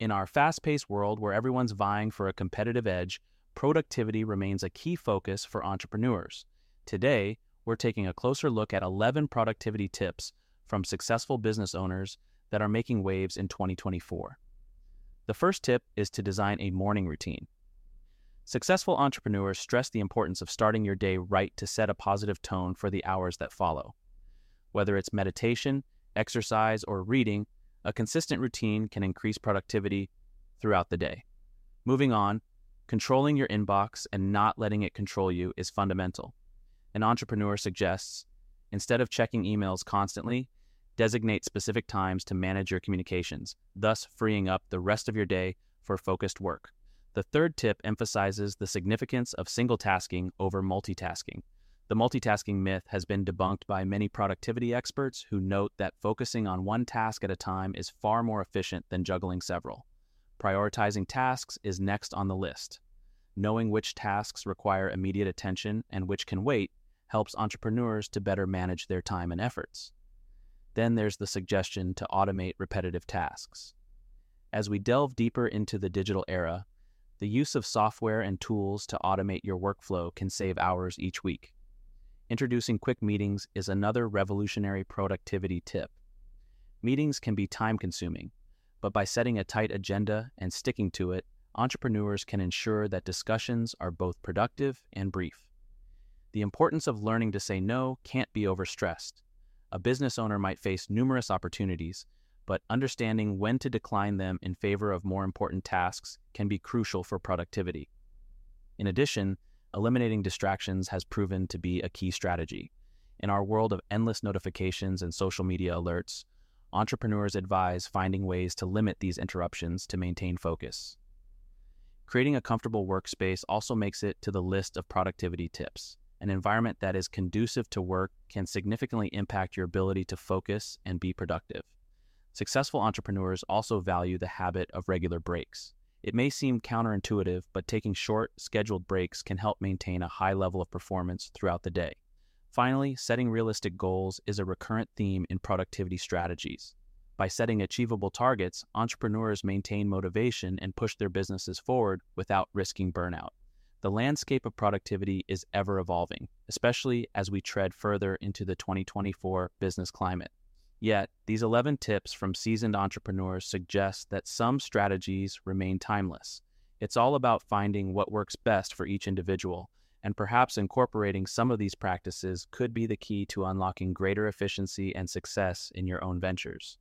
In our fast-paced world where everyone's vying for a competitive edge, productivity remains a key focus for entrepreneurs. Today, we're taking a closer look at 11 productivity tips from successful business owners that are making waves in 2024. The first tip is to design a morning routine. Successful entrepreneurs stress the importance of starting your day right to set a positive tone for the hours that follow. Whether it's meditation, exercise, or reading, a consistent routine can increase productivity throughout the day. Moving on, controlling your inbox and not letting it control you is fundamental. An entrepreneur suggests, instead of checking emails constantly, designate specific times to manage your communications, thus freeing up the rest of your day for focused work. The third tip emphasizes the significance of single tasking over multitasking. The multitasking myth has been debunked by many productivity experts who note that focusing on one task at a time is far more efficient than juggling several. Prioritizing tasks is next on the list. Knowing which tasks require immediate attention and which can wait helps entrepreneurs to better manage their time and efforts. Then there's the suggestion to automate repetitive tasks. As we delve deeper into the digital era, the use of software and tools to automate your workflow can save hours each week. Introducing quick meetings is another revolutionary productivity tip. Meetings can be time-consuming, but by setting a tight agenda and sticking to it, entrepreneurs can ensure that discussions are both productive and brief. The importance of learning to say no can't be overstressed. A business owner might face numerous opportunities, but understanding when to decline them in favor of more important tasks can be crucial for productivity. In addition, eliminating distractions has proven to be a key strategy. In our world of endless notifications and social media alerts, entrepreneurs advise finding ways to limit these interruptions to maintain focus. Creating a comfortable workspace also makes it to the list of productivity tips. An environment that is conducive to work can significantly impact your ability to focus and be productive. Successful entrepreneurs also value the habit of regular breaks. It may seem counterintuitive, but taking short, scheduled breaks can help maintain a high level of performance throughout the day. Finally, setting realistic goals is a recurrent theme in productivity strategies. By setting achievable targets, entrepreneurs maintain motivation and push their businesses forward without risking burnout. The landscape of productivity is ever evolving, especially as we tread further into the 2024 business climate. Yet, these 11 tips from seasoned entrepreneurs suggest that some strategies remain timeless. It's all about finding what works best for each individual, and perhaps incorporating some of these practices could be the key to unlocking greater efficiency and success in your own ventures.